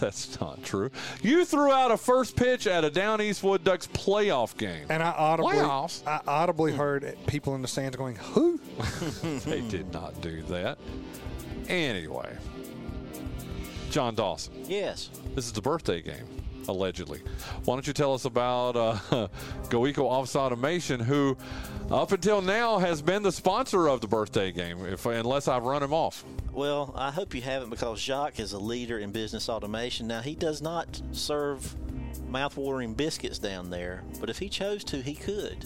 That's not true. true. You threw out a first pitch at a Down Eastwood Ducks playoff game. And I audibly, Playoffs? I audibly heard people in the stands going, who? They did not do that. Anyway, John Dawson. Yes. This is the birthday game, allegedly. Why don't you tell us about uh, GoEco Office Automation, who up until now has been the sponsor of the birthday game, if unless I've run him off. Well, I hope you haven't, because Jacques is a leader in business automation. Now, he does not serve mouth-watering biscuits down there, but if he chose to, he could.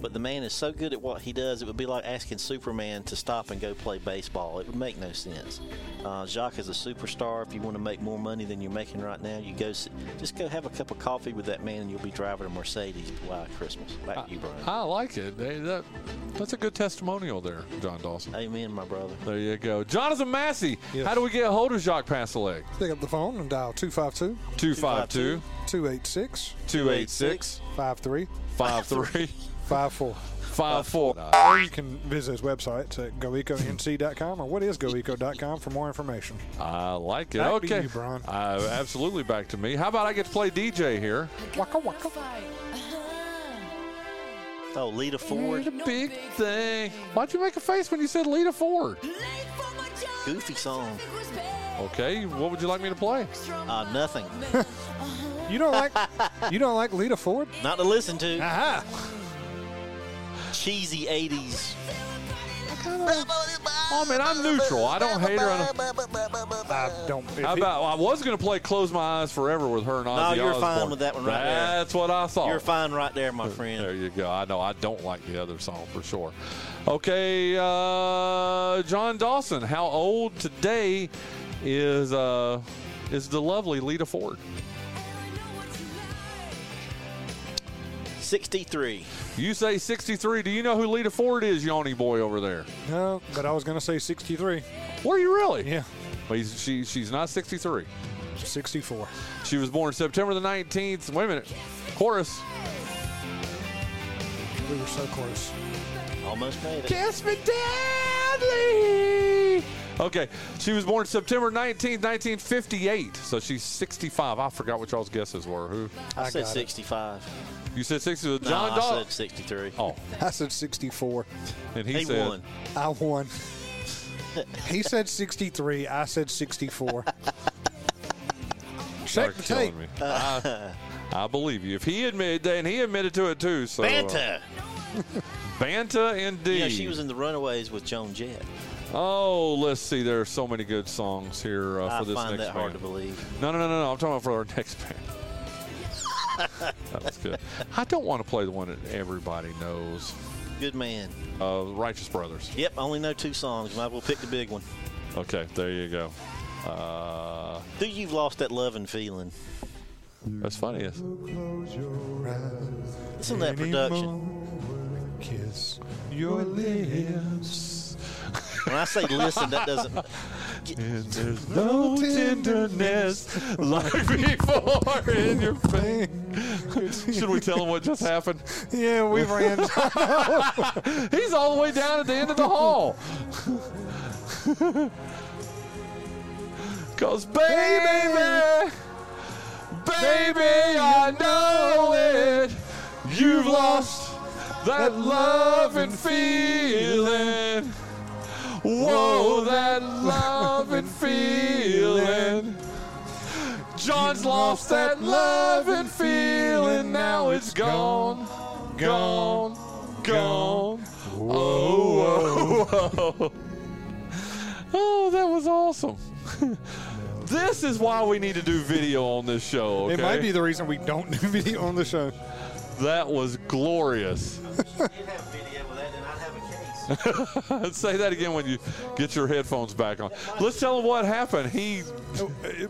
But the man is so good at what he does, it would be like asking Superman to stop and go play baseball. It would make no sense. Uh, Jacques is a superstar. If you want to make more money than you're making right now, you go see, just go have a cup of coffee with that man, and you'll be driving a Mercedes by Christmas. Back I, to you, Brian. I like it. Hey, that, that's a good testimonial there, John Dawson. Amen, my brother. There you go. Jonathan Massey, yes. How do we get a hold of Jacques Passelec? Pick up the phone and dial two five two, two five two, two eight six, two eight six, five three, five three. five four Five four. Or you can visit his website at go eco n c dot com or what is go eco dot com for more information. I like it. Back okay. To you, Brian. Uh, absolutely back to me. How about I get to play D J here? Waka waka. Oh, Lita Ford. Lita big thing. Why'd you make a face when you said Lita Ford? Goofy song. Okay, what would you like me to play? Uh, nothing. You don't like you don't like Lita Ford? Not to listen to. Aha. Cheesy eighties. I mean, I'm neutral. I don't hate her. I don't. I, don't I, about, I was going to play "Close My Eyes Forever" with her and Ozzy. No, you're Osbourne. Fine with that one, right? That's there. What I saw. You're fine right there, my friend. There you go. I know. I don't like the other song for sure. Okay, uh, John Dawson. How old today is uh, is the lovely Lita Ford? sixty-three. You say sixty-three. Do you know who Lita Ford is, Yoni boy over there? No, but I was going to say sixty-three. Were you really? Yeah. But he's, she, she's not sixty-three. sixty-four. She was born September the nineteenth. Wait a minute. Chorus. We were so close. Almost made it. Kiss me deadly. Okay. She was born September nineteenth, nineteen fifty-eight. So she's sixty-five. I forgot what y'all's guesses were. Who? I, I said sixty-five. It. You said sixty. John no, Dawson. I said sixty-three. Oh, I said sixty-four. And he, he said, won. I won. He said sixty-three. I said sixty-four. Check the tape. Me. Uh, I, I believe you. If he admitted, and he admitted to it too. So, Banta. Uh, Banta, indeed. Yeah, she was in the Runaways with Joan Jett. Oh, let's see. There are so many good songs here uh, for this next band. I find that hard to believe. No, no, no, no, no. I'm talking about for our next band. That was good. I don't want to play the one that everybody knows. Good man. Uh, Righteous Brothers. Yep, I only know two songs. Might as well pick the big one. Okay, there you go. Uh, Do You've Lost That Lovin' Feeling. That's funny, isn't it? It's in that production. Kiss your lips. When I say listen, that doesn't... And there's no tenderness like before in your face. Should we tell him what just happened? Yeah, we ran. He's all the way down at the end of the hall. Because, baby, baby, I know it. You've lost that love and feeling. Whoa, that love and feeling. John's lost that love and feeling. Now it's gone, gone, gone. Whoa, whoa, whoa. Oh, that was awesome. This is why we need to do video on this show. Okay? It might be the reason we don't do video on the show. That was glorious. Say that again when you get your headphones back on. Let's tell him what happened. He,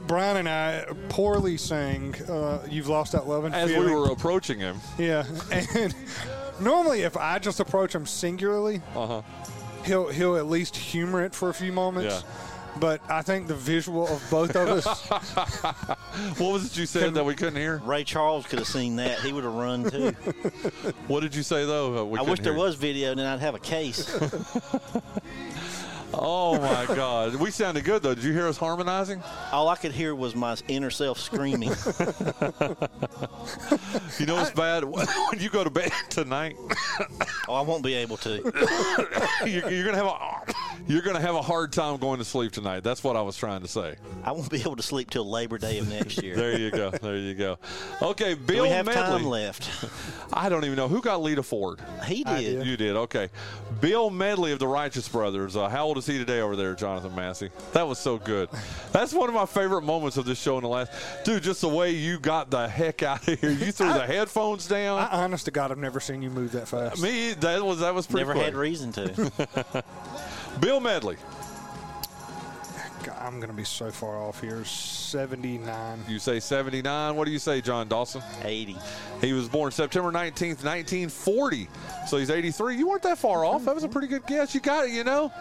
Brian and I poorly sang uh, You've Lost That Lovin' Feeling. As we were approaching him. Yeah. And normally if I just approach him singularly, uh-huh. he'll, he'll at least humor it for a few moments. Yeah. But I think the visual of both of us. What was it you said that we couldn't hear? Ray Charles could have seen that. He would have run, too. What did you say, though? We I wish there you. was video, and then I'd have a case. Oh, my God. We sounded good, though. Did you hear us harmonizing? All I could hear was my inner self screaming. You know what's bad? When you go to bed tonight. Oh, I won't be able to. You're, you're going to have a you're going to have a hard time going to sleep tonight. That's what I was trying to say. I won't be able to sleep till Labor Day of next year. There you go. There you go. Okay, Bill Medley. Do we have Medley. time left? I don't even know. Who got Lita Ford? He did. did. You did. Okay. Bill Medley of the Righteous Brothers. Uh, how old is he today over there, Jonathan Massey? That was so good. That's one of my favorite moments of this show in the last. Dude, just the way you got the heck out of here. You threw I, the headphones down. I, honest to God, I've never seen you move that fast. Me, that was that was pretty Never quick. had reason to. Bill Medley. God, I'm going to be so far off here. seventy-nine. You say seventy-nine. What do you say, John Dawson? eighty. He was born September nineteenth, nineteen forty. So he's eighty-three. You weren't that far off. That was a pretty good guess. You got it, you know.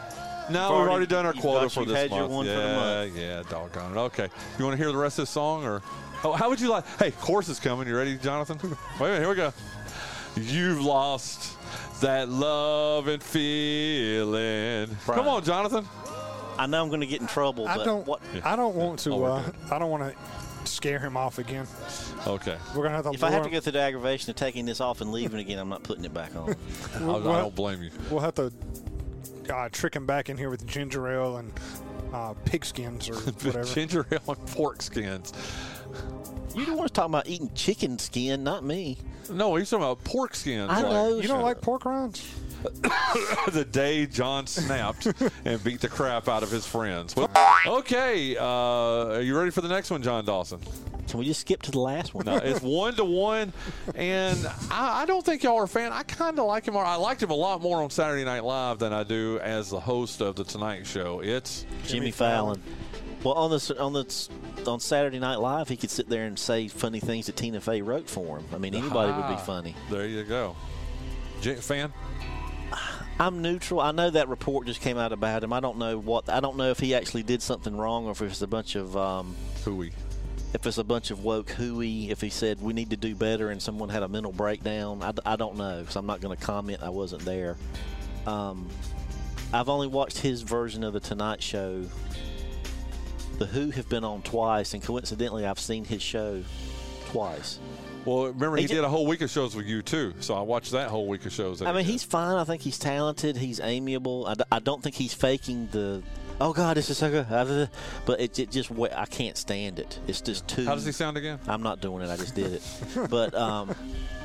No, we've already, already done our quota for this month. Yeah, yeah, doggone it. Okay. You want to hear the rest of this song? Or oh, how would you like? Hey, chorus is coming. You ready, Jonathan? Wait a minute. Here we go. You've lost that love and feeling. Brian. Come on, Jonathan. I know I'm going to get in trouble. I but don't. What? I don't want to. Oh, uh, I don't want to scare him off again. Okay. We're gonna have to. If I have to go through the aggravation of taking this off and leaving again, I'm not putting it back on. we'll, I, we'll I don't blame you. We'll have to uh, trick him back in here with ginger ale and uh, pig skins or whatever. Ginger ale and pork skins. You don't want to talk about eating chicken skin, not me. No, he's talking about pork skins. I know. Like, you don't like pork rinds? The day John snapped and beat the crap out of his friends. Well, okay, uh, are you ready for the next one, John Dawson? Can we just skip to the last one? No, it's one to one, and I, I don't think y'all are a fan. I kind of like him. I liked him a lot more on Saturday Night Live than I do as the host of the Tonight Show. It's Jimmy, Jimmy Fallon. Fallon. Well, on this, on this, on Saturday Night Live, he could sit there and say funny things that Tina Fey wrote for him. I mean, anybody ah, would be funny. There you go. J- fan? I'm neutral. I know that report just came out about him. I don't know what. I don't know if he actually did something wrong or if it's a bunch of um, hooey. If it's a bunch of woke hooey. If he said we need to do better and someone had a mental breakdown. I, I don't know. So I'm not going to comment. I wasn't there. Um, I've only watched his version of the Tonight Show. The Who have been on twice, and coincidentally, I've seen his show twice. Well, remember, he, he did, did a whole week of shows with you, too, so I watched that whole week of shows. I mean, he's fine. I think he's talented. He's amiable. I, d- I don't think he's faking the, oh, God, this is so good. But it, it just, I can't stand it. It's just too. How does he sound again? I'm not doing it. I just did it. But um,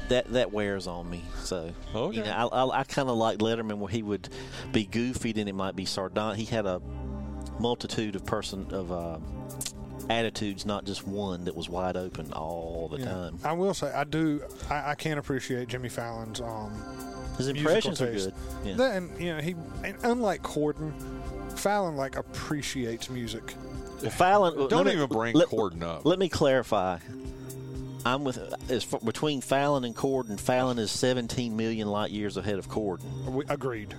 that that wears on me. So, okay. You know, I, I, I kind of like Letterman where he would be goofy, then it might be sardonic. He had a multitude of person of uh, attitudes, not just one that was wide open all the yeah. time. I will say, I do, I, I can appreciate Jimmy Fallon's um, his impressions are good. Yeah. That, and you know, he, and unlike Corden, Fallon like appreciates music. Well, Fallon, don't even me, bring let, Corden up. Let me clarify. I'm with as for, between Fallon and Corden. Fallon is seventeen million light years ahead of Corden. We, agreed.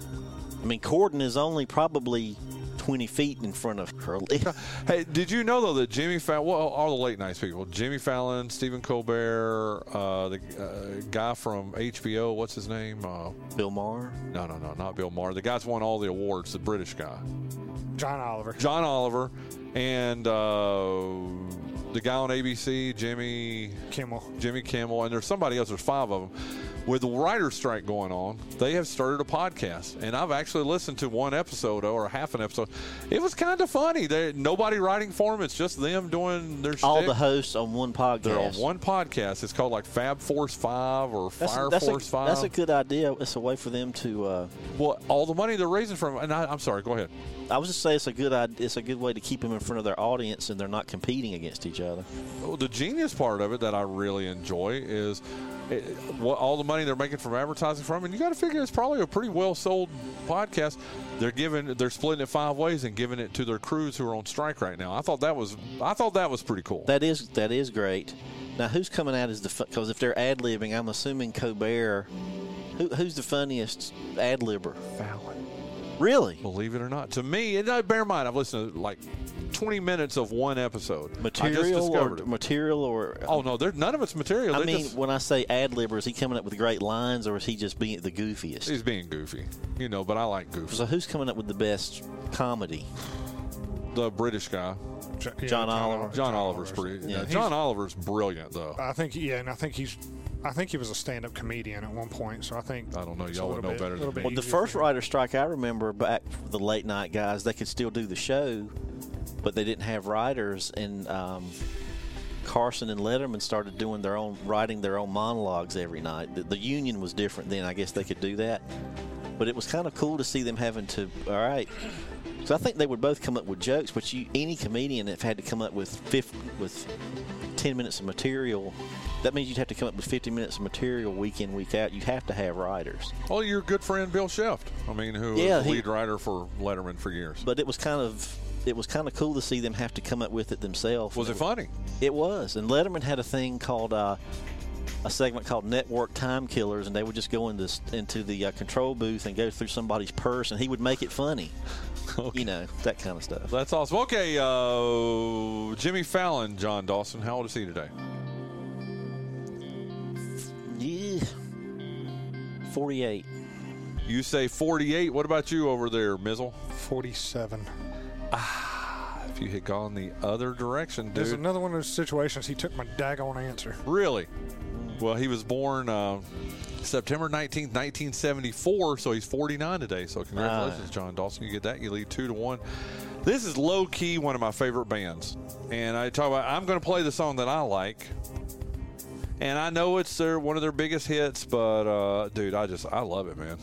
I mean, Corden is only probably twenty feet in front of Curly. Hey, did you know, though, that Jimmy Fallon, well, all the late nights people, Jimmy Fallon, Stephen Colbert, uh, the uh, guy from H B O, what's his name? Uh, Bill Maher? No, no, no, not Bill Maher. The guy's won all the awards, the British guy. John Oliver. John Oliver. And uh, the guy on A B C, Jimmy Kimmel. Jimmy Kimmel. And there's somebody else. There's five of them. With the writer's strike going on, they have started a podcast. And I've actually listened to one episode or half an episode. It was kind of funny. They, nobody writing for them. It's just them doing their All shtick. The hosts on one podcast. They're on one podcast. It's called like Fab Force five or that's Fire a, that's Force a, five. That's a good idea. It's a way for them to uh, – well, all the money they're raising from – and I, I'm sorry. Go ahead. I was just saying it's a good it's a good way to keep them in front of their audience and they're not competing against each other. Well, the genius part of it that I really enjoy is – It, what, all the money they're making from advertising from, and you got to figure it's probably a pretty well-sold podcast. They're giving, they're splitting it five ways and giving it to their crews who are on strike right now. I thought that was, I thought that was pretty cool. That is, that is great. Now, who's coming out as the? Because if they're ad-libbing, I'm assuming Colbert. Who, who's the funniest ad-libber? Fallon. Really? Believe it or not. To me, and bear in mind, I've listened to like twenty minutes of one episode. Material I just discovered or it. material or? Oh no, none of it's material. I They're mean, just, when I say ad lib, is he coming up with great lines, or is he just being the goofiest? He's being goofy, you know. But I like goofy. So who's coming up with the best comedy? The British guy. John, yeah, John Oliver. John Oliver's pretty. Yeah. Yeah. John Oliver's brilliant, though. I think, yeah, and I think he's, I think he was a stand-up comedian at one point. So I think I don't know. Y'all would know bit, better than me. Well, the first writer strike I remember back for the late night guys, they could still do the show, but they didn't have writers, and um, Carson and Letterman started doing their own, writing their own monologues every night. The, the union was different then. I guess they could do that, but it was kind of cool to see them having to. All right. So I think they would both come up with jokes, but you, any comedian that had to come up with fifty, with ten minutes of material, that means you'd have to come up with fifty minutes of material week in, week out. You have to have writers. Well, your good friend Bill Sheft, I mean, who yeah, was the lead he, writer for Letterman for years. But it was kind of it was kind of cool to see them have to come up with it themselves. Was it, it funny? It was. And Letterman had a thing called uh, a segment called Network Time Killers, and they would just go into, into the uh, control booth and go through somebody's purse, and he would make it funny. Okay. You know, that kind of stuff. That's awesome. Okay, uh, Jimmy Fallon, John Dawson, how old is he today? Yeah, forty-eight. You say forty-eight. What about you over there, Mizzle? forty-seven. Ah, if you had gone the other direction, dude. There's another one of those situations. He took my daggone answer. Really? Well, he was born uh, September nineteenth, nineteen seventy-four, so he's forty-nine today. So congratulations, uh, John Dawson. You get that. You lead two to one. This is low-key one of my favorite bands. And I talk about I'm going to play the song that I like. And I know it's their, one of their biggest hits, but, uh, dude, I just I love it, man.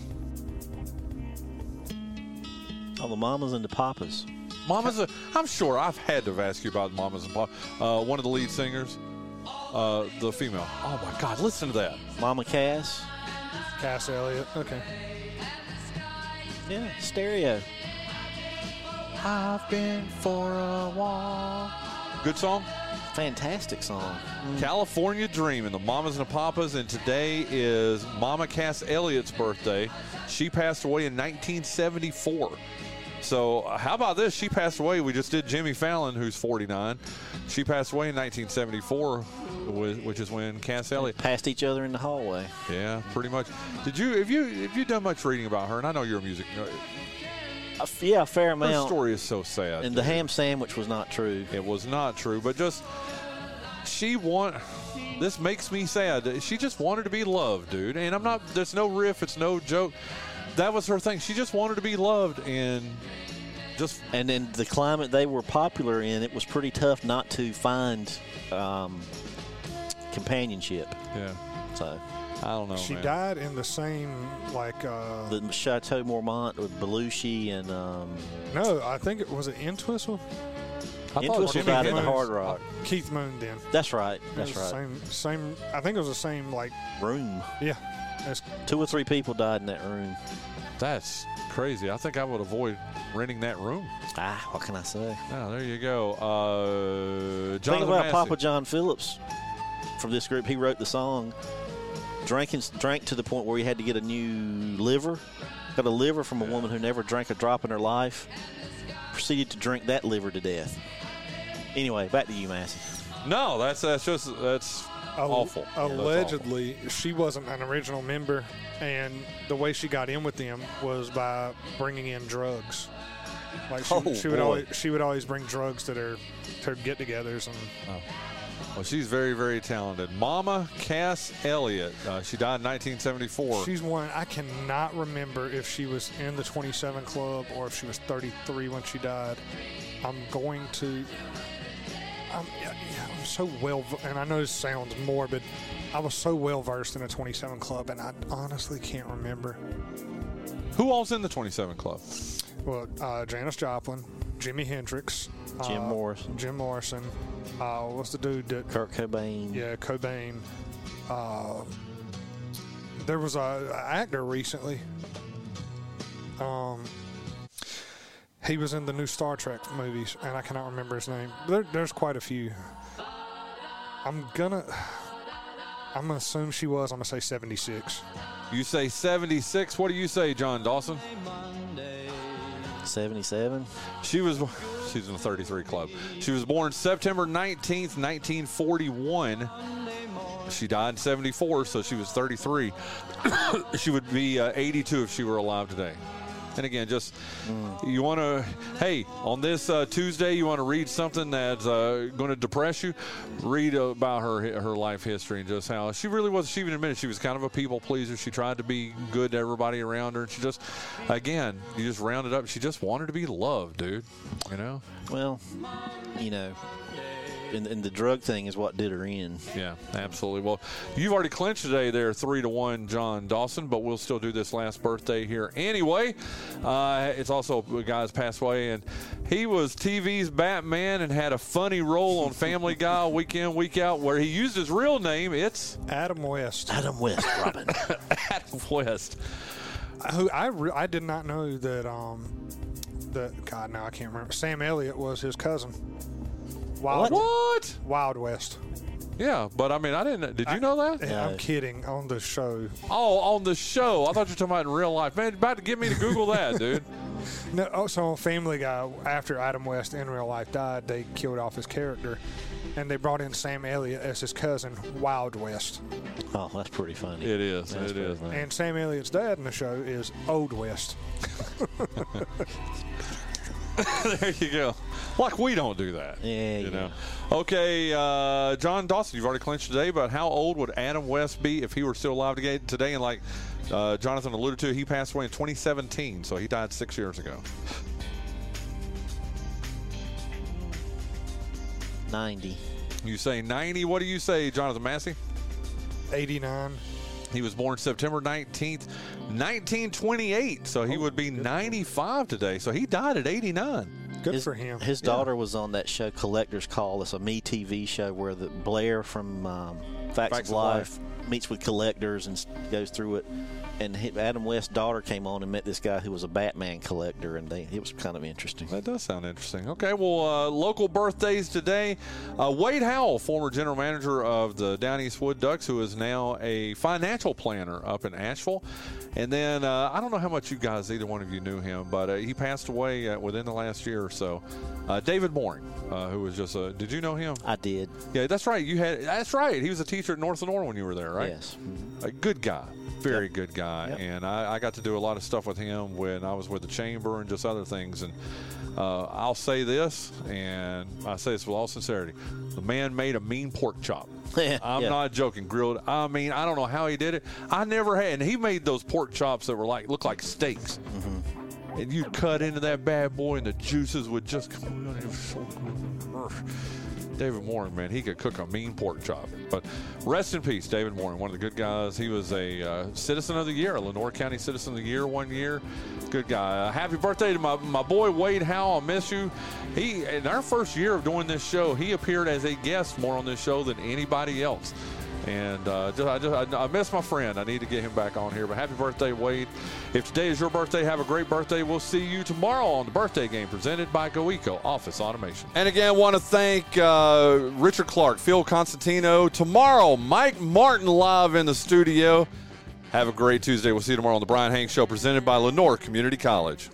All the Mamas and the Papas. Mamas, are, I'm sure I've had to ask you about Mamas and Papas. Uh, one of the lead singers. Uh, the female. Oh, my God. Listen to that. Mama Cass. Cass Elliott. Okay. Yeah, stereo. I've been for a while. Good song. Fantastic song. Mm. California Dream and the Mamas and the Papas. And today is Mama Cass Elliott's birthday. She passed away in nineteen seventy-four. So how about this? She passed away. We just did Jimmy Fallon, who's forty-nine. She passed away in nineteen seventy-four, which is when Cass Elliott passed each other in the hallway. Yeah, pretty much. Did you have you have you done much reading about her? And I know you're a music. Uh, yeah, a fair amount. Her story is so sad. And the ham sandwich was not true. It was not true, but just she want. This makes me sad. She just wanted to be loved, dude. And I'm not. There's no riff. It's no joke. That was her thing. She just wanted to be loved, and just and in the climate they were popular in, it was pretty tough not to find um, companionship. Yeah. So I don't know. She man. died in the same like uh, the Chateau Marmont with Belushi and. Um, no, I think it was it Entwistle. I thought Entwistle died at the Hard Rock. Keith Moon then. That's right. That's right. Same. Same. I think it was the same like room. Yeah. That's two or three people died in that room. That's crazy. I think I would avoid renting that room. Ah, what can I say? Oh, there you go. Uh, think about Massey. Papa John Phillips from this group. He wrote the song. Drank, and, drank to the point where he had to get a new liver. Got a liver from a woman who never drank a drop in her life. Proceeded to drink that liver to death. Anyway, back to you, Massey. No, that's that's just that's. Awful. Allegedly, awful. She wasn't an original member, and the way she got in with them was by bringing in drugs. Like she, oh, she would boy. always, she would always bring drugs to their, their get-togethers. And oh. Well, she's very, very talented. Mama Cass Elliott. Uh, she died in nineteen seventy-four. She's one I cannot remember if she was in the twenty-seven Club or if she was thirty-three when she died. I'm going to. I'm, I'm so well, and I know this sounds morbid. I was so well versed in the twenty-seven Club, and I honestly can't remember. Who all's in the twenty-seven Club? Well, uh, Janis Joplin, Jimi Hendrix, Jim uh, Morrison, Jim Morrison. Uh, what's the dude that? Kurt Cobain. Yeah, Cobain. Uh, there was a, a actor recently. Um. He was in the new Star Trek movies, and I cannot remember his name. There, there's quite a few. I'm gonna, I'm gonna assume she was. I'm gonna say seventy-six. You say seventy-six. What do you say, John Dawson? Monday. seventy-seven. She was, she's in the thirty-three club. She was born September nineteenth, nineteen forty-one. She died in seventy-four, so she was thirty-three. She would be uh, eighty-two if she were alive today. And again, just mm. you want to, hey, on this uh, Tuesday, you want to read something that's uh, going to depress you, read about her her life history and just how she really was. She even admitted she was kind of a people pleaser. She tried to be good to everybody around her. And she just, again, you just round it up. She just wanted to be loved, dude, you know? Well, you know. And, and the drug thing is what did her in. Yeah, absolutely. Well, you've already clinched today there, three to one, John Dawson. But we'll still do this last birthday here anyway. Uh, it's also a guy's passed away, and he was T V's Batman and had a funny role on Family Guy week in, week out, where he used his real name. It's Adam West. Adam West, Robin. Adam West. Who I re- I did not know that. Um, that God, now I can't remember. Sam Elliott was his cousin. Wild, what? Wild West. Yeah, but I mean, I didn't. Did you I, know that? Yeah, I'm kidding. On the show. Oh, on the show. I thought you were talking about in real life. Man, about to get me to Google that, dude. No, also on Family Guy, after Adam West in real life died, they killed off his character, and they brought in Sam Elliott as his cousin, Wild West. Oh, that's pretty funny. It is. That's it is. Funny. And Sam Elliott's dad in the show is Old West. There you go. Like we don't do that. Yeah, you yeah. know. Okay, uh, John Dawson, you've already clinched today, but how old would Adam West be if he were still alive today? And like uh, Jonathan alluded to, he passed away in twenty seventeen, so he died six years ago. ninety. You say ninety. What do you say, Jonathan Massey? eighty-nine. He was born September nineteenth, nineteen twenty-eight, so he oh, would be ninety-five today. So he died at eighty-nine. Good his, for him. His yeah. daughter was on that show, Collector's Call. It's a Me T V show where the Blair from um, Facts, Facts of, Life of Life meets with collectors and goes through it. And Adam West's daughter came on and met this guy who was a Batman collector, and they, it was kind of interesting. That does sound interesting. Okay, well, uh, local birthdays today. Uh, Wade Howell, former general manager of the Down East Wood Ducks, who is now a financial planner up in Asheville. And then uh, I don't know how much you guys, either one of you knew him, but uh, he passed away uh, within the last year or so. Uh, David Mooring, uh, who was just a – did you know him? I did. Yeah, that's right. You had – that's right. He was a teacher at North Lenore when you were there, right? Yes. Mm-hmm. A good guy. Very yep. good guy, yep. and I, I got to do a lot of stuff with him when I was with the chamber and just other things. And uh, I'll say this, and I say this with all sincerity: the man made a mean pork chop. I'm yeah. not joking, grilled. I mean, I don't know how he did it. I never had, and he made those pork chops that were like look like steaks. Mm-hmm. And you cut into that bad boy, and the juices would just come out. It was so good. David Mooring, man, he could cook a mean pork chop. But rest in peace, David Mooring, one of the good guys. He was a uh, Citizen of the Year, a Lenoir County Citizen of the Year one year. Good guy. Uh, happy birthday to my, my boy Wade Howell. I miss you. He, in our first year of doing this show, he appeared as a guest more on this show than anybody else. And uh, just, I, just, I, I miss my friend. I need to get him back on here. But happy birthday, Wade. If today is your birthday, have a great birthday. We'll see you tomorrow on the Birthday Game presented by GoEco Office Automation. And again, I want to thank uh, Richard Clark, Phil Constantino. Tomorrow, Mike Martin live in the studio. Have a great Tuesday. We'll see you tomorrow on the Brian Hanks Show presented by Lenoir Community College.